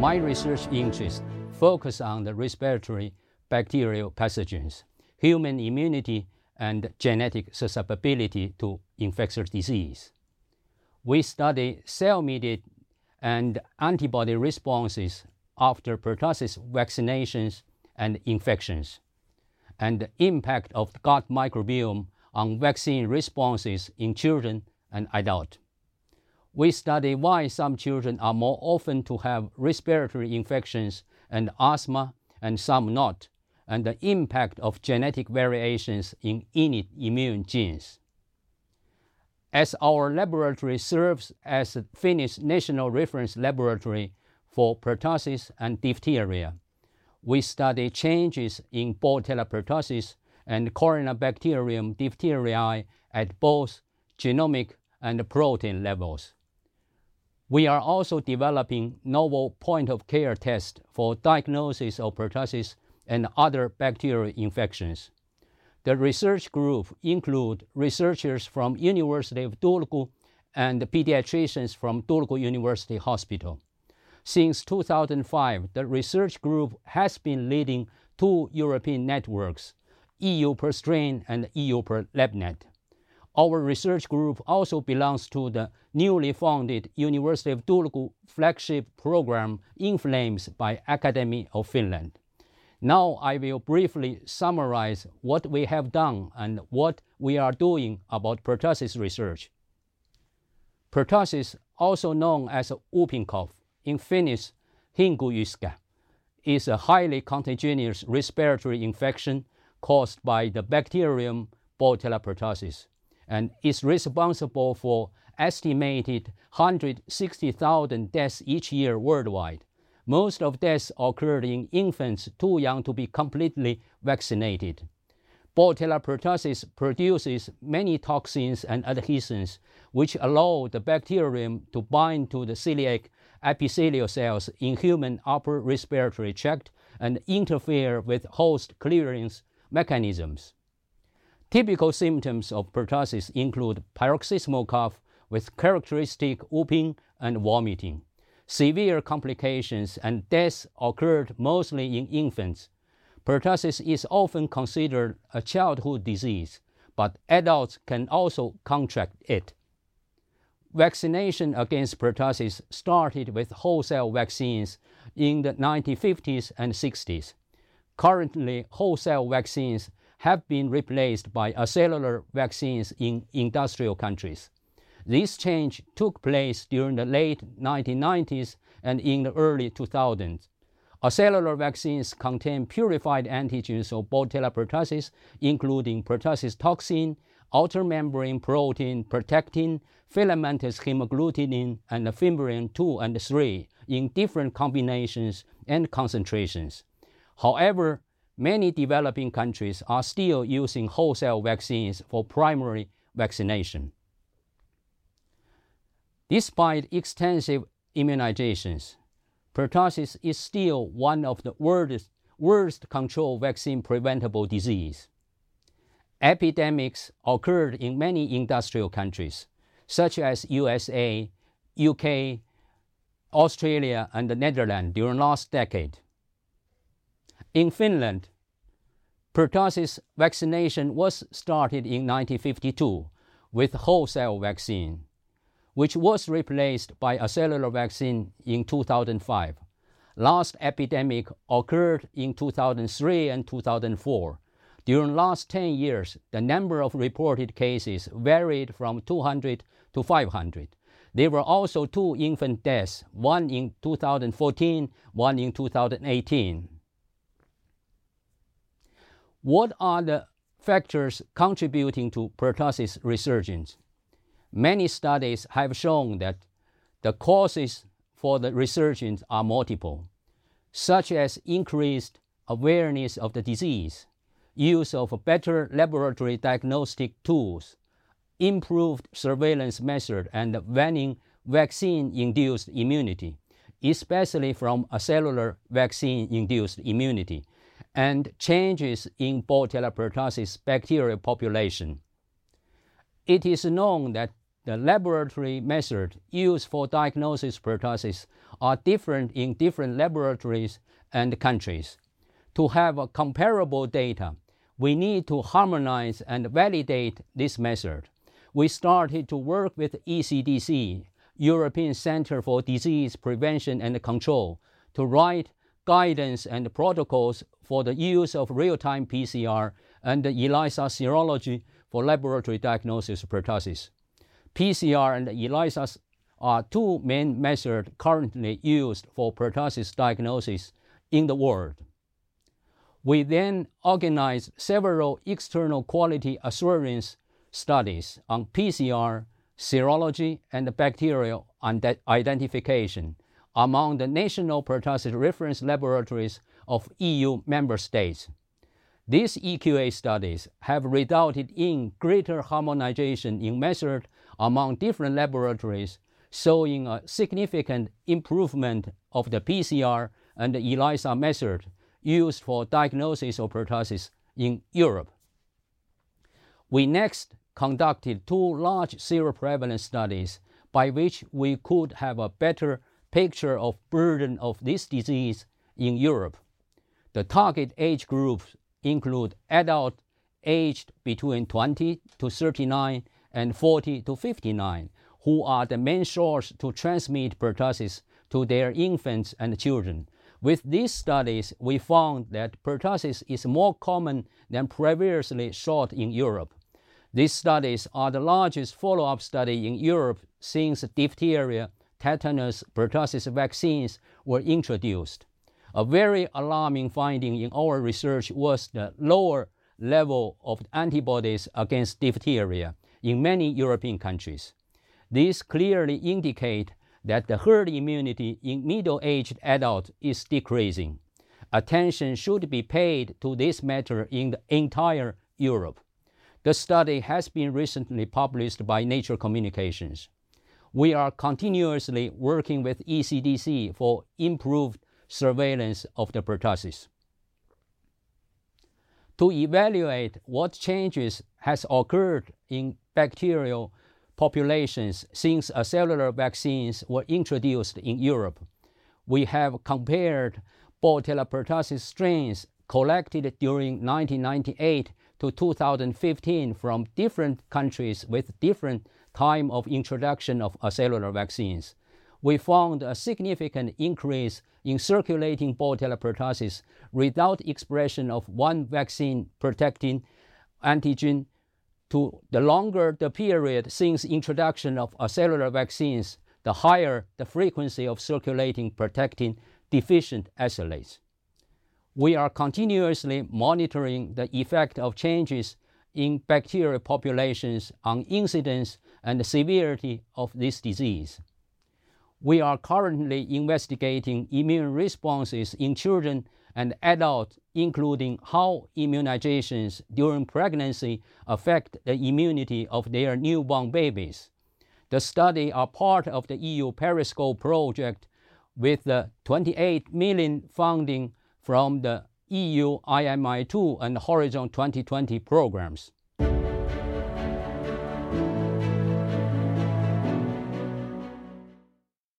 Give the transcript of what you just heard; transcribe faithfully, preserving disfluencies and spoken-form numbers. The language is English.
My research interests focus on the respiratory bacterial pathogens, human immunity, and genetic susceptibility to infectious disease. We study cell-mediated and antibody responses after pertussis vaccinations and infections, and the impact of the gut microbiome on vaccine responses in children and adults. We study why some children are more often to have respiratory infections and asthma and some not, and the impact of genetic variations in innate immune genes. As our laboratory serves as the Finnish National Reference Laboratory for pertussis and diphtheria, we study changes in Bordetella pertussis and Coronabacterium diphtheriae at both genomic and protein levels. We are also developing novel point-of-care tests for diagnosis of pertussis and other bacterial infections. The research group includes researchers from University of Turku and pediatricians from Turku University Hospital. Since two thousand five, the research group has been leading two European networks, EUPerStrain and EUPerLabNet. Our research group also belongs to the newly founded University of Turku flagship program Inflames by Academy of Finland. Now I will briefly summarize what we have done and what we are doing about pertussis research. Pertussis, also known as whooping cough, in Finnish hinkuyskä, is a highly contagious respiratory infection caused by the bacterium Bordetella pertussis, and is responsible for estimated one hundred sixty thousand deaths each year worldwide. Most of deaths occurred in infants too young to be completely vaccinated. Bordetella pertussis produces many toxins and adhesions which allow the bacterium to bind to the celiac epithelial cells in human upper respiratory tract and interfere with host clearance mechanisms. Typical symptoms of pertussis include paroxysmal cough with characteristic whooping and vomiting. Severe complications and deaths occurred mostly in infants. Pertussis is often considered a childhood disease, but adults can also contract it. Vaccination against pertussis started with whole cell vaccines in the nineteen fifties and sixties. Currently, whole cell vaccines have been replaced by acellular vaccines in industrial countries. This change took place during the late nineteen nineties and in the early two thousands. Acellular vaccines contain purified antigens of Bordetella pertussis, including pertussis toxin, outer membrane protein protectin, filamentous hemagglutinin, and fimbriatin two and three in different combinations and concentrations. However, many developing countries are still using whole cell vaccines for primary vaccination. Despite extensive immunizations, pertussis is still one of the worst, worst controlled vaccine-preventable disease. Epidemics occurred in many industrial countries, such as U S A, U K, Australia, and the Netherlands during the last decade. In Finland, pertussis vaccination was started in nineteen fifty-two with whole cell vaccine, which was replaced by acellular vaccine in two thousand five. Last epidemic occurred in two thousand three and two thousand four. During last ten years, the number of reported cases varied from two hundred to five hundred. There were also two infant deaths, one in two thousand fourteen, one in two thousand eighteen. What are the factors contributing to pertussis resurgence? Many studies have shown that the causes for the resurgence are multiple, such as increased awareness of the disease, use of better laboratory diagnostic tools, improved surveillance methods, and waning vaccine-induced immunity, especially from acellular vaccine-induced immunity, and changes in Bordetella pertussis bacterial population. It is known that the laboratory methods used for diagnosis pertussis are different in different laboratories and countries. To have comparable data, we need to harmonize and validate this method. We started to work with E C D C, European Center for Disease Prevention and Control, to write guidance and protocols for the use of real-time P C R and ELISA serology for laboratory diagnosis pertussis. P C R and ELISA are two main methods currently used for pertussis diagnosis in the world. We then organized several external quality assurance studies on P C R, serology, and bacterial identification among the national pertussis reference laboratories of E U member states. These E Q A studies have resulted in greater harmonization in method among different laboratories, showing a significant improvement of the P C R and the ELISA method used for diagnosis of pertussis in Europe. We next conducted two large seroprevalence studies by which we could have a better picture of burden of this disease in Europe. The target age groups include adults aged between twenty to thirty-nine and forty to fifty-nine, who are the main source to transmit pertussis to their infants and children. With these studies, we found that pertussis is more common than previously thought in Europe. These studies are the largest follow-up study in Europe since diphtheria, tetanus, pertussis vaccines were introduced. A very alarming finding in our research was the lower level of antibodies against diphtheria in many European countries. These clearly indicate that the herd immunity in middle-aged adults is decreasing. Attention should be paid to this matter in the entire Europe. The study has been recently published by Nature Communications. We are continuously working with E C D C for improved surveillance of the pertussis. To evaluate what changes has occurred in bacterial populations since cellular vaccines were introduced in Europe, we have compared Bordetella pertussis strains collected during nineteen ninety-eight to two thousand fifteen from different countries with different time of introduction of cellular vaccines. We found a significant increase in circulating Bordetella pertussis without expression of one vaccine protecting antigen. To the longer the period since introduction of cellular vaccines, the higher the frequency of circulating protectin deficient acylates. We are continuously monitoring the effect of changes in bacterial populations on incidence and severity of this disease. We are currently investigating immune responses in children and adults, including how immunizations during pregnancy affect the immunity of their newborn babies. The studies are part of the E U Periscope Project with the twenty-eight million funding from the E U I M I two and Horizon twenty twenty programs.